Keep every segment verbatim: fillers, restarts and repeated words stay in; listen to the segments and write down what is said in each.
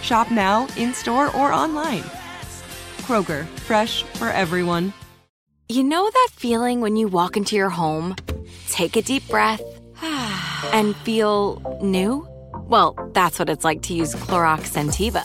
Shop now, in-store, or online. Kroger, fresh for everyone. You know that feeling when you walk into your home, take a deep breath, and feel new? Well, that's what it's like to use Clorox Sentiva.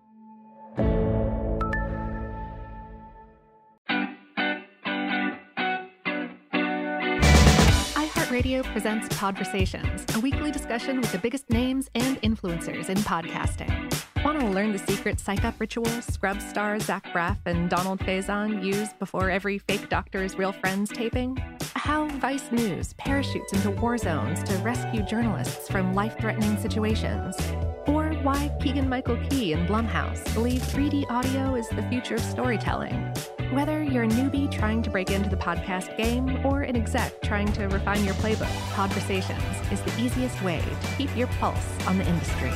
Radio presents Podversations, a weekly discussion with the biggest names and influencers in podcasting. Want to learn the secret psych-up rituals Scrubs stars Zach Braff and Donald Faison use before every Fake Doctors, Real Friends taping? How Vice News parachutes into war zones to rescue journalists from life-threatening situations? Or why Keegan-Michael Key and Blumhouse believe three D audio is the future of storytelling? Whether you're a newbie trying to break into the podcast game or an exec trying to refine your playbook, Podversations is the easiest way to keep your pulse on the industry.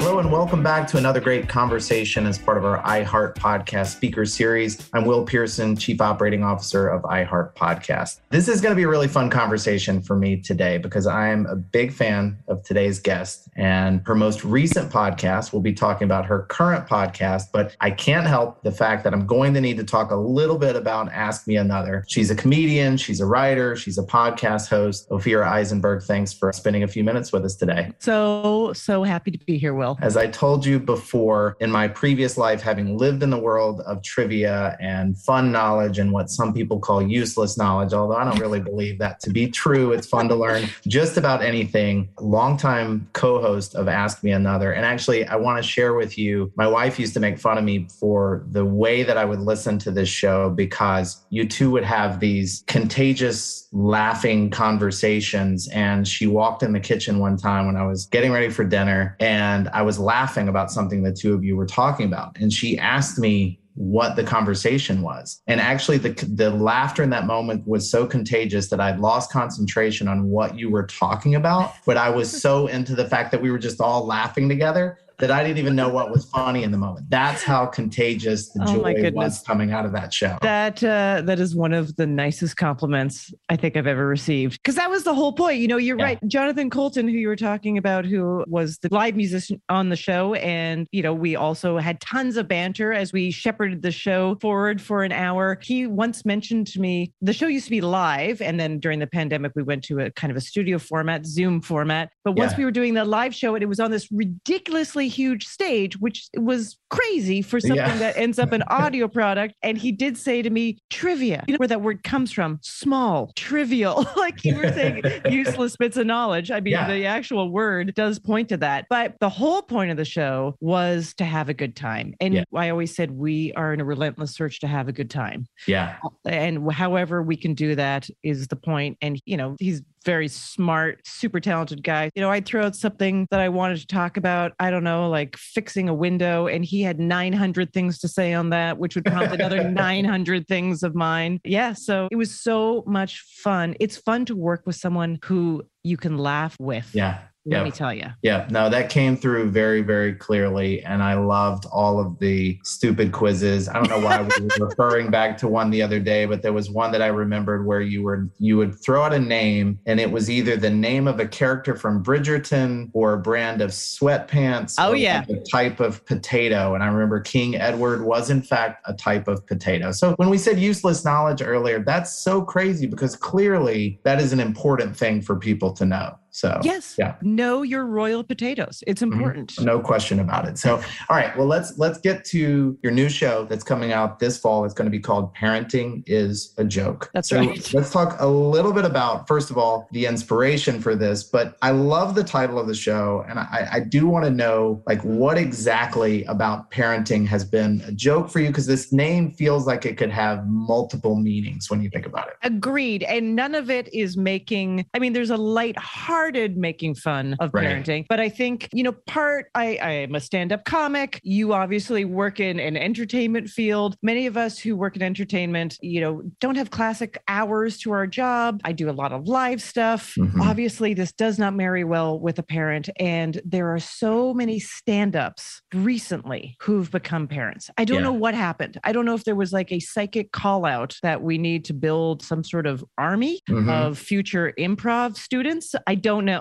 Hello and welcome back to another great conversation as part of our iHeart Podcast Speaker Series. I'm Will Pearson, Chief Operating Officer of iHeart Podcast. This is going to be a really fun conversation for me today because I am a big fan of today's guest and her most recent podcast. We'll be talking about her current podcast, but I can't help the fact that I'm going to need to talk a little bit about Ask Me Another. She's a comedian, she's a writer, she's a podcast host. Ophira Eisenberg, thanks for spending a few minutes with us today. So, so happy to be here, Will. As I told you before, in my previous life, having lived in the world of trivia and fun knowledge and what some people call useless knowledge, although I don't really believe that to be true, it's fun to learn just about anything. Longtime co-host of Ask Me Another. And actually, I want to share with you, my wife used to make fun of me for the way that I would listen to this show because you two would have these contagious laughing conversations. And she walked in the kitchen one time when I was getting ready for dinner and I was laughing about something the two of you were talking about. And she asked me what the conversation was. And actually the the laughter in that moment was so contagious that I'd lost concentration on what you were talking about. But I was so into the fact that we were just all laughing together that I didn't even know what was funny in the moment. That's how contagious the joy oh was coming out of that show. That uh, that is one of the nicest compliments I think I've ever received. Because that was the whole point. You know, you're yeah. right. Jonathan Colton, who you were talking about, who was the live musician on the show. And, you know, we also had tons of banter as we shepherded the show forward for an hour. He once mentioned to me, the show used to be live. And then during the pandemic, we went to a kind of a studio format, Zoom format. But once yeah. we were doing the live show, and it was on this ridiculously huge stage, which was crazy for something yeah. that ends up an audio product. And he did say to me, trivia, you know where that word comes from, small, trivial, like you were saying, useless bits of knowledge. I mean, yeah. the actual word does point to that. But the whole point of the show was to have a good time. And yeah. I always said, we are in a relentless search to have a good time. Yeah. And however we can do that is the point. And, you know, he's very smart, super talented guy. You know, I'd throw out something that I wanted to talk about, I don't know, like fixing a window. And he had nine hundred things to say on that, which would prompt another nine hundred things of mine. Yeah. So it was so much fun. It's fun to work with someone who you can laugh with. Yeah. Let yeah. me tell you. Yeah. No, that came through very, very clearly. And I loved all of the stupid quizzes. I don't know why we were referring back to one the other day, but there was one that I remembered where you were, you would throw out a name and it was either the name of a character from Bridgerton or a brand of sweatpants. Oh, or yeah. a type of potato. And I remember King Edward was in fact a type of potato. So when we said useless knowledge earlier, that's so crazy because clearly that is an important thing for people to know. So yes, yeah. know your royal potatoes. It's important. Mm-hmm. No question about it. So, all right, well, let's let's get to your new show that's coming out this fall. It's going to be called Parenting is a Joke. That's so right. Let's talk a little bit about, first of all, the inspiration for this, but I love the title of the show. And I, I do want to know, like, what exactly about parenting has been a joke for you? Because this name feels like it could have multiple meanings when you think about it. Agreed. And none of it is making, I mean, there's a lighthearted making fun of parenting. Right. But I think, you know, part, I, I am a stand-up comic. You obviously work in an entertainment field. Many of us who work in entertainment, you know, don't have classic hours to our job. I do a lot of live stuff. Mm-hmm. Obviously, this does not marry well with a parent. And there are so many stand-ups recently who've become parents. I don't yeah. know what happened. I don't know if there was like a psychic call out that we need to build some sort of army mm-hmm. of future improv students. I don't Don't know.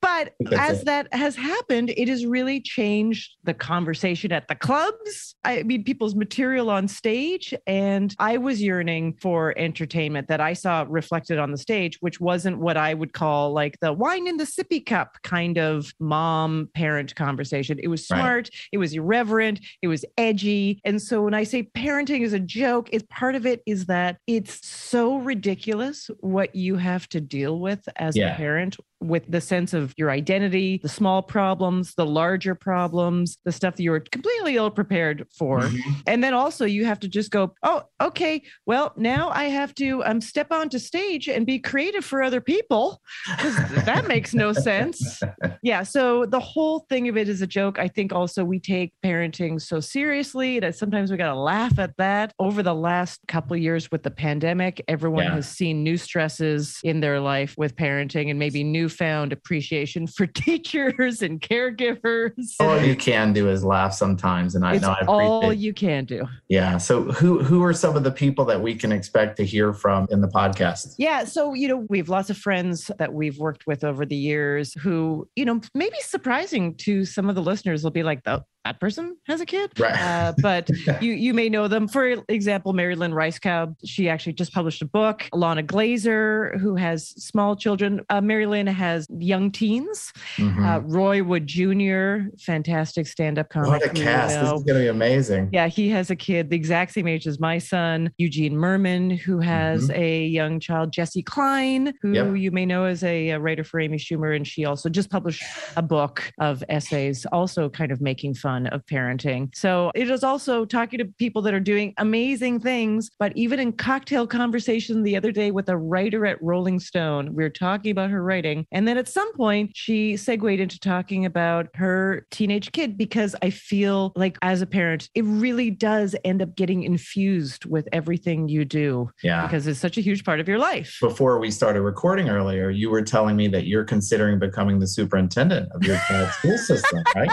But as that has happened, it has really changed the conversation at the clubs. I mean, people's material on stage. And I was yearning for entertainment that I saw reflected on the stage, which wasn't what I would call like the wine in the sippy cup kind of mom-parent conversation. It was smart. Right. It was irreverent. It was edgy. And so when I say parenting is a joke, it's part of it is that it's so ridiculous what you have to deal with as yeah. a parent, with the sense of your identity, the small problems, the larger problems, the stuff that you're completely ill prepared for. Mm-hmm. And then also you have to just go, oh, okay, well, now I have to um, step onto stage and be creative for other people because that makes no sense. Yeah. So the whole thing of it is a joke. I think also we take parenting so seriously that sometimes we got to laugh at that. Over the last couple of years with the pandemic, everyone yeah. has seen new stresses in their life with parenting and maybe new found appreciation for teachers and caregivers. All you can do is laugh sometimes. And I it's know I appreciate all you can do. Yeah. So who who are some of the people that we can expect to hear from in the podcast? Yeah. So, you know, we have lots of friends that we've worked with over the years who, you know, maybe surprising to some of the listeners will be like, oh, that person has a kid, right. uh, but you you may know them. For example, Mary Lynn Reiskow, she actually just published a book. Alana Glazer, who has small children. Uh, Mary Lynn has young teens. Mm-hmm. Uh, Roy Wood Junior, fantastic stand-up comic. What a cast. You know. This is going to be amazing. Yeah, he has a kid the exact same age as my son. Eugene Merman, who has mm-hmm. a young child. Jesse Klein, who yep. you may know as a, a writer for Amy Schumer. And she also just published a book of essays, also kind of making fun fun of parenting. So it is also talking to people that are doing amazing things, but even in cocktail conversation the other day with a writer at Rolling Stone, we were talking about her writing. And then at some point she segued into talking about her teenage kid, because I feel like as a parent, it really does end up getting infused with everything you do. Yeah. Because it's such a huge part of your life. Before we started recording earlier, you were telling me that you're considering becoming the superintendent of your child's school system, right?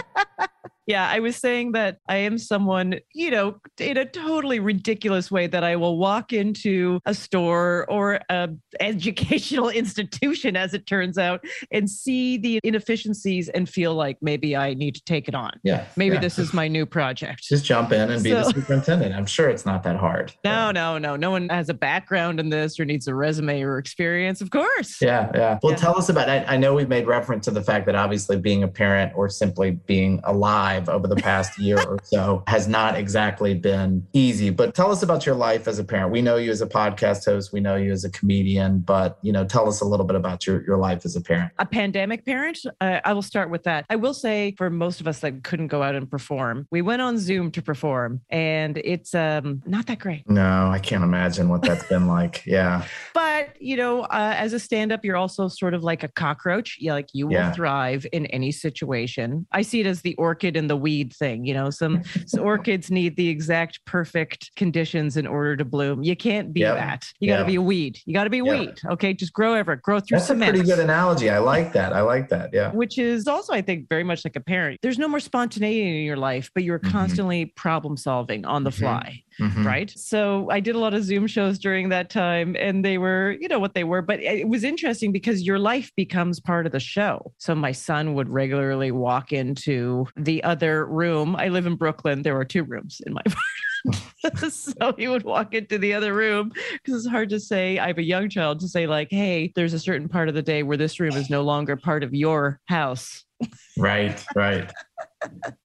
Yeah, I was saying that I am someone, you know, in a totally ridiculous way, that I will walk into a store or an educational institution, as it turns out, and see the inefficiencies and feel like maybe I need to take it on. Yeah, maybe yeah. This is my new project. Just jump in and be so, the superintendent. I'm sure it's not that hard. No, no, no. No one has a background in this or needs a resume or experience, of course. Yeah, yeah. Well, yeah. Tell us about it. I know we've made reference to the fact that obviously being a parent or simply being alive over the past year or so has not exactly been easy. But tell us about your life as a parent. We know you as a podcast host. We know you as a comedian. But, you know, tell us a little bit about your, your life as a parent. A pandemic parent? Uh, I will start with that. I will say for most of us that couldn't go out and perform, we went on Zoom to perform. And it's um, not that great. No, I can't imagine what that's been like. Yeah. But, you know, uh, as a stand-up, you're also sort of like a cockroach. You're like you will yeah. thrive in any situation. I see it as the orchid in the weed thing, you know, some orchids need the exact perfect conditions in order to bloom. You can't be yep. that. You yep. got to be a weed. You got to be a yep. weed. Okay. Just grow ever, grow through That's cement. That's a pretty good analogy. I like that. I like that. Yeah. Which is also, I think, very much like a parent. There's no more spontaneity in your life, but you're mm-hmm. constantly problem solving on the mm-hmm. fly. Mm-hmm. Right. So I did a lot of Zoom shows during that time, and they were, you know, what they were, but it was interesting because your life becomes part of the show. So my son would regularly walk into the other room. I live in Brooklyn. There were two rooms in my apartment. So he would walk into the other room, because it's hard to say, I have a young child, to say like, hey, there's a certain part of the day where this room is no longer part of your house. Right, right.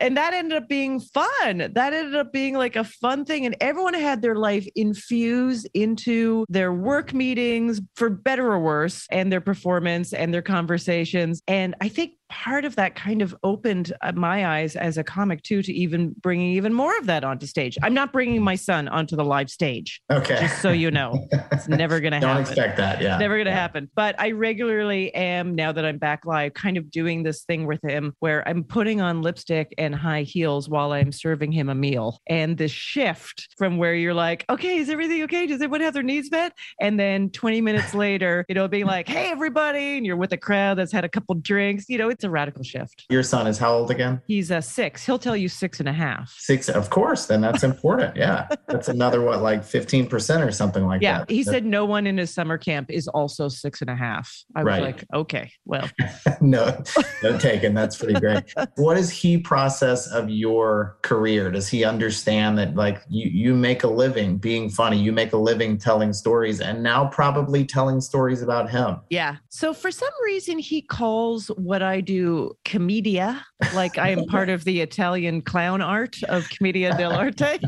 And that ended up being fun. That ended up being like a fun thing. And everyone had their life infused into their work meetings, for better or worse, and their performance and their conversations. And I think part of that kind of opened my eyes as a comic too, to even bringing even more of that onto stage. I'm not bringing my son onto the live stage. Okay. Just so you know, it's never going to happen. Don't expect that. Yeah. It's never going to yeah. happen. But I regularly am, now that I'm back live, kind of doing this thing with him where I'm putting on lipstick and high heels while I'm serving him a meal. And the shift from where you're like, okay, is everything okay? Does everyone have their needs met? And then twenty minutes later, you know, being like, hey, everybody. And you're with a crowd that's had a couple drinks, you know, it's a radical shift. Your son is how old again? He's a six. He'll tell you six and a half. Six, of course. Then that's important. Yeah. That's another, what, like fifteen percent or something like yeah, that. Yeah. He that's... said no one in his summer camp is also six and a half. I right. was like, okay, well. no, no taken. That's pretty great. What is he process of your career? Does he understand that like you, you make a living being funny, you make a living telling stories, and now probably telling stories about him? Yeah. So for some reason, he calls what I do do commedia, like I am part of the Italian clown art of commedia dell'arte.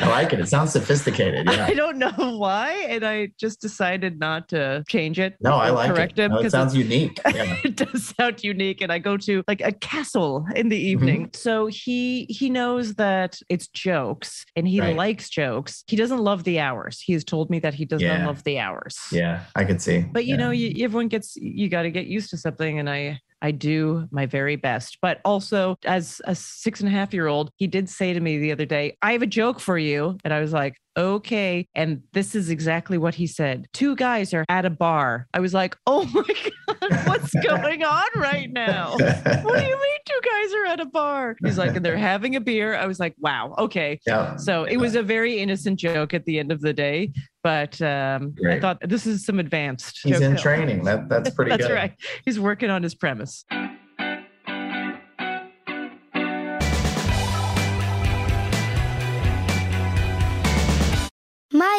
I like it. It sounds sophisticated. Yeah. I don't know why, and I just decided not to change it. No, I like correct it. No, it sounds it, unique. Yeah. It does sound unique, and I go to like a castle in the evening. Mm-hmm. So he he knows that it's jokes, and he right. likes jokes. He doesn't love the hours. He has told me that he does yeah. not love the hours. Yeah, I could see. But you yeah. know, you, everyone gets. You got to get used to something. And I, I do my very best. But also as a six and a half year old, he did say to me the other day, I have a joke for you. And I was like, okay. And this is exactly what he said. Two guys are at a bar. I was like, oh my God, what's going on right now? What do you mean two guys are at a bar? He's like, and they're having a beer. I was like, wow. Okay. Yeah. So it was a very innocent joke at the end of the day. But um, I thought this is some advanced. He's in training. That, that's pretty that's good. That's right. He's working on his premise. My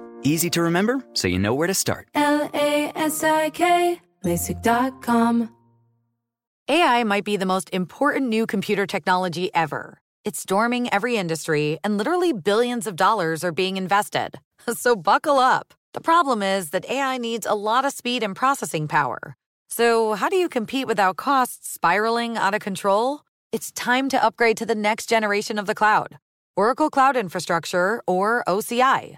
Easy to remember, so you know where to start. L A S I K, LASIK dot com. A I might be the most important new computer technology ever. It's storming every industry, and literally billions of dollars are being invested. So buckle up. The problem is that A I needs a lot of speed and processing power. So how do you compete without costs spiraling out of control? It's time to upgrade to the next generation of the cloud, Oracle Cloud Infrastructure, or O C I.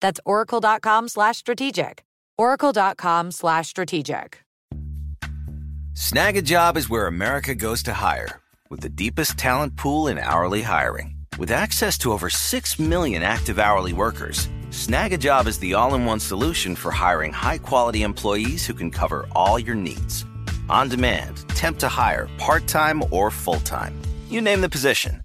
That's oracle.com slash strategic. Oracle.com slash strategic. Snag a job is where America goes to hire, with the deepest talent pool in hourly hiring. With access to over six million active hourly workers, Snag a job is the all-in-one solution for hiring high-quality employees who can cover all your needs. On demand, temp to hire, part-time or full-time. You name the position.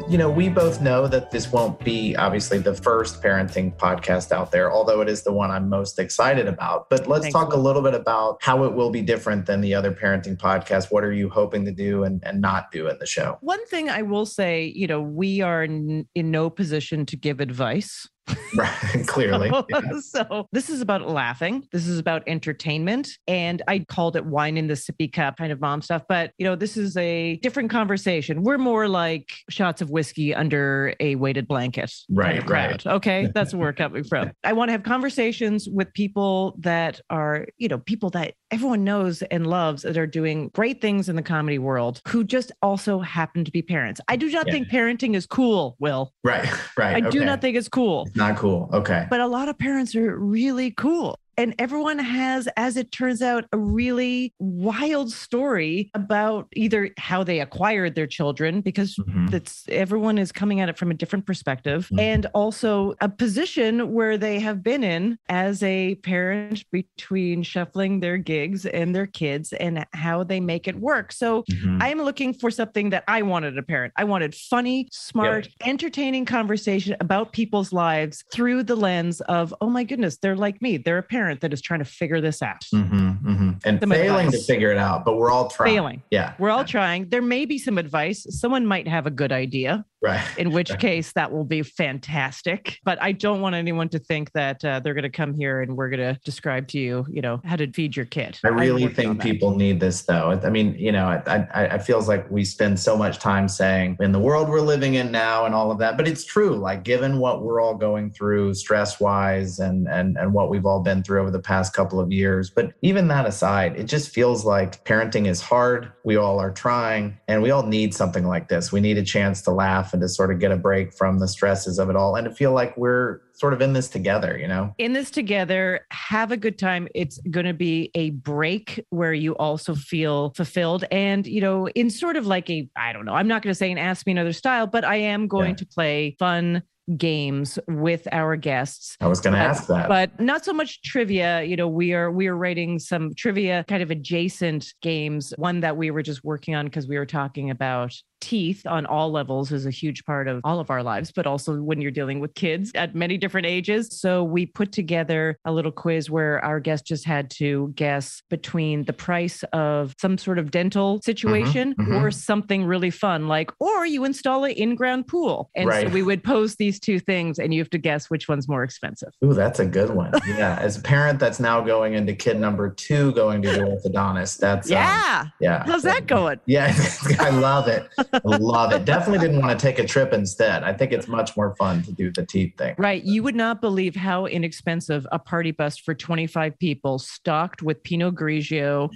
you know, we both know that this won't be obviously the first parenting podcast out there, although it is the one I'm most excited about. But let's Thanks. talk a little bit about how it will be different than the other parenting podcasts. What are you hoping to do and, and not do in the show? One thing I will say, you know, we are in no position to give advice. Right, clearly. So, yeah. so this is about laughing. This is about entertainment. And I called it wine in the sippy cup kind of mom stuff. But, you know, this is a different conversation. We're more like shots of whiskey under a weighted blanket. Right, kind of right. Okay, that's where we're coming from. I want to have conversations with people that are, you know, people that everyone knows and loves that are doing great things in the comedy world who just also happen to be parents. I do not yeah. think parenting is cool, Will. Right, right. I okay. do not think it's cool. Not cool. Okay. But a lot of parents are really cool. And everyone has, as it turns out, a really wild story about either how they acquired their children, because mm-hmm. that's everyone is coming at it from a different perspective, mm-hmm. and also a position where they have been in as a parent between shuffling their gigs and their kids and how they make it work. So mm-hmm. I'm looking for something that I wanted a parent. I wanted funny, smart, yeah. entertaining conversation about people's lives through the lens of, oh my goodness, they're like me. They're a parent. Parent that is trying to figure this out mm-hmm, mm-hmm. and some failing advice. to figure it out, but we're all trying. Failing. Yeah. We're all yeah. trying. There may be some advice. Someone might have a good idea. Right. In which case that will be fantastic. But I don't want anyone to think that uh, they're going to come here and we're going to describe to you, you know, how to feed your kid. I really I think people need this though. I mean, you know, I, I, I feels like we spend so much time saying in the world we're living in now and all of that, but it's true. Like given what we're all going through stress wise and, and, and what we've all been through over the past couple of years, but even that aside, it just feels like parenting is hard. We all are trying and we all need something like this. We need a chance to laugh and to sort of get a break from the stresses of it all and to feel like we're sort of in this together, you know? In this together, have a good time. It's going to be a break where you also feel fulfilled and, you know, in sort of like a, I don't know, I'm not going to say an Ask Me Another style, but I am going yeah. to play fun games with our guests. I was going to ask that. But not so much trivia. You know, we are we are writing some trivia kind of adjacent games. One that we were just working on because we were talking about teeth on all levels is a huge part of all of our lives, but also when you're dealing with kids at many different ages. So we put together a little quiz where our guest just had to guess between the price of some sort of dental situation mm-hmm, mm-hmm. or something really fun, like, or you install an in-ground pool. And right. so we would pose these two things and you have to guess which one's more expensive. Ooh, that's a good one. Yeah. As a parent that's now going into kid number two, going to the orthodontist. That's yeah. Um, yeah. How's that going? Yeah. I love it. I love it. Definitely didn't want to take a trip instead. I think it's much more fun to do the teeth thing. Right. You would not believe how inexpensive a party bus for twenty-five people stocked with Pinot Grigio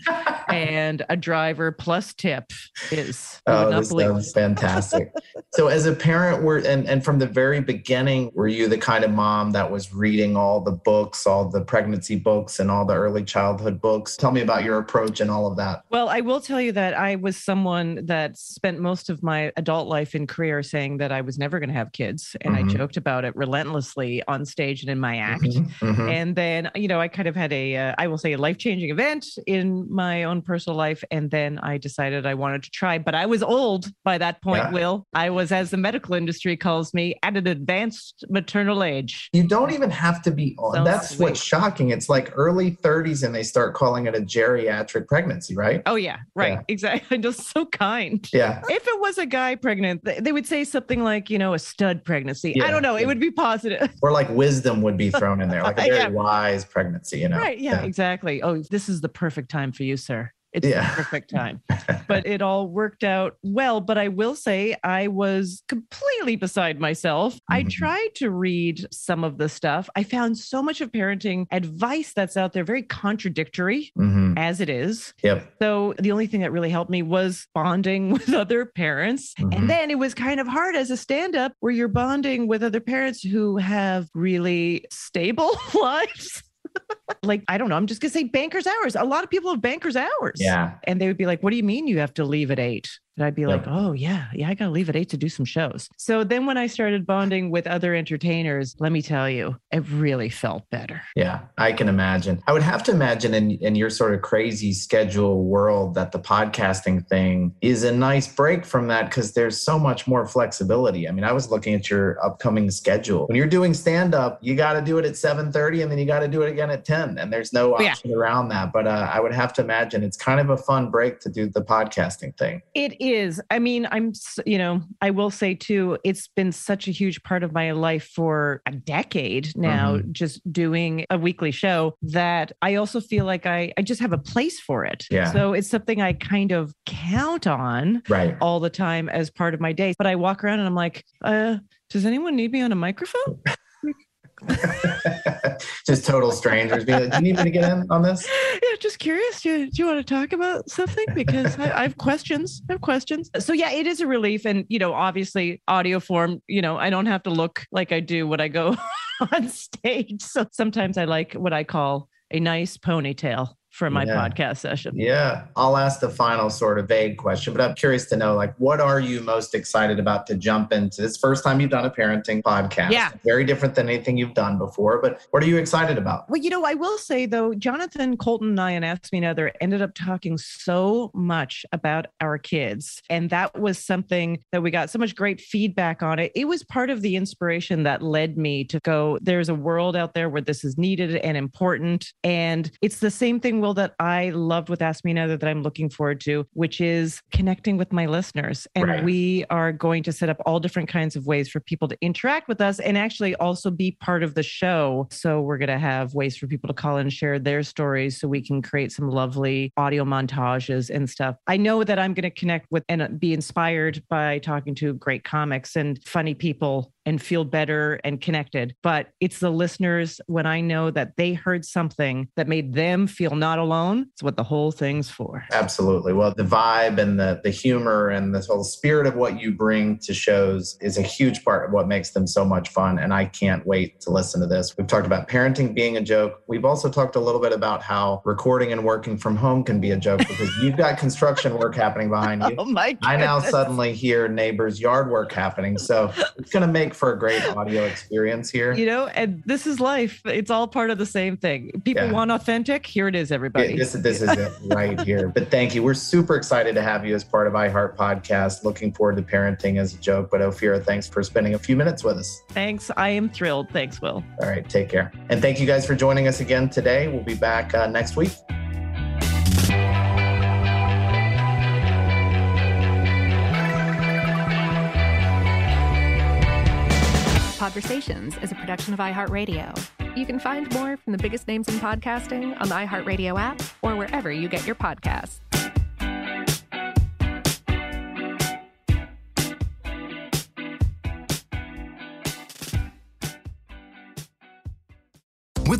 and a driver plus tip is. You oh, this sounds fantastic. So as a parent, we're and, and from the very beginning, were you the kind of mom that was reading all the books, all the pregnancy books and all the early childhood books? Tell me about your approach and all of that. Well, I will tell you that I was someone that spent most of my adult life and career saying that I was never going to have kids. And mm-hmm. I joked about it relentlessly on stage and in my act. Mm-hmm. Mm-hmm. And then, you know, I kind of had a, uh, I will say a life-changing event in my own personal life. And then I decided I wanted to try, but I was old by that point, yeah. Will. I was, as the medical industry calls me, at an advanced maternal age. You don't even have to be old. So That's sweet. What's shocking. It's like early thirties and they start calling it a geriatric pregnancy, right? Oh yeah, right. Yeah. Exactly. Just so kind. Yeah. If it was a guy pregnant, they would say something like, you know, a stud pregnancy. Yeah. I don't know. It would be positive. Or like wisdom would be thrown in there, like a very yeah. wise pregnancy, you know? Right. Yeah, yeah, exactly. Oh, this is the perfect time for you, sir. It's yeah. the perfect time, but it all worked out well. But I will say I was completely beside myself. Mm-hmm. I tried to read some of the stuff. I found so much of parenting advice that's out there, very contradictory mm-hmm. as it is. Yep. So the only thing that really helped me was bonding with other parents. Mm-hmm. And then it was kind of hard as a stand-up where you're bonding with other parents who have really stable lives. Like, I don't know, I'm just going to say banker's hours. A lot of people have banker's hours. Yeah. And they would be like, what do you mean you have to leave at eight? And I'd be like, yep. oh, yeah, yeah, I got to leave at eight to do some shows. So then when I started bonding with other entertainers, let me tell you, it really felt better. Yeah, I can imagine. I would have to imagine in, in your sort of crazy schedule world that the podcasting thing is a nice break from that because there's so much more flexibility. I mean, I was looking at your upcoming schedule. When you're doing stand-up, you got to do it at seven thirty and then you got to do it again at ten. And there's no option yeah. around that. But uh, I would have to imagine it's kind of a fun break to do the podcasting thing. It is. Is. I mean, I'm, you know, I will say too, it's been such a huge part of my life for a decade now, mm-hmm. just doing a weekly show that I also feel like I, I just have a place for it. Yeah. So it's something I kind of count on right. all the time as part of my day. But I walk around and I'm like, uh, does anyone need me on a microphone? Just total strangers being like, do you need me to get in on this? Yeah, just curious. Do you, do you want to talk about something? Because I, I have questions. I have questions. So yeah, it is a relief. And, you know, obviously audio form, you know, I don't have to look like I do when I go on stage. So sometimes I like what I call a nice ponytail for my yeah. podcast session. Yeah. I'll ask the final sort of vague question, but I'm curious to know, like, what are you most excited about to jump into? This first time you've done a parenting podcast. Yeah. Very different than anything you've done before, but what are you excited about? Well, you know, I will say though, Jonathan Colton and I and Ask Me Another ended up talking so much about our kids. And that was something that we got so much great feedback on it. It was part of the inspiration that led me to go, there's a world out there where this is needed and important. And it's the same thing with Will, that I loved with Ask Me Another that I'm looking forward to, which is connecting with my listeners. And right. we are going to set up all different kinds of ways for people to interact with us and actually also be part of the show. So we're going to have ways for people to call and share their stories so we can create some lovely audio montages and stuff. I know that I'm going to connect with and be inspired by talking to great comics and funny people and feel better and connected. But it's the listeners, when I know that they heard something that made them feel not alone, it's what the whole thing's for. Absolutely. Well, the vibe and the the humor and the whole spirit of what you bring to shows is a huge part of what makes them so much fun. And I can't wait to listen to this. We've talked about parenting being a joke. We've also talked a little bit about how recording and working from home can be a joke because you've got construction work happening behind you. Oh my goodness. I now suddenly hear neighbors' yard work happening. So it's going to make for a great audio experience here. You know, and this is life. It's all part of the same thing. People yeah. want authentic. Here it is, everybody. Yeah, this this yeah. is it right here. But thank you. We're super excited to have you as part of iHeart Podcast. Looking forward to Parenting as a Joke. But Ophira, thanks for spending a few minutes with us. Thanks. I am thrilled. Thanks, Will. All right. Take care. And thank you guys for joining us again today. We'll be back uh, next week. Podversations is a production of iHeartRadio. You can find more from the biggest names in podcasting on the iHeartRadio app or wherever you get your podcasts. With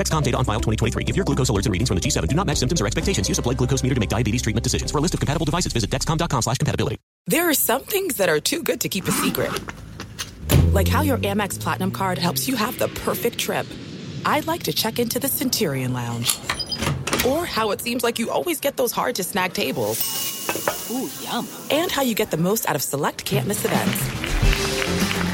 Dexcom data on file twenty twenty-three. If your glucose alerts and readings from the G seven do not match symptoms or expectations, use a blood glucose meter to make diabetes treatment decisions. For a list of compatible devices, visit Dexcom dot com slash compatibility. There are some things that are too good to keep a secret. Like how your Amex Platinum card helps you have the perfect trip. I'd like to check into the Centurion Lounge. Or how it seems like you always get those hard-to-snag tables. Ooh, yum. And how you get the most out of select can't-miss events.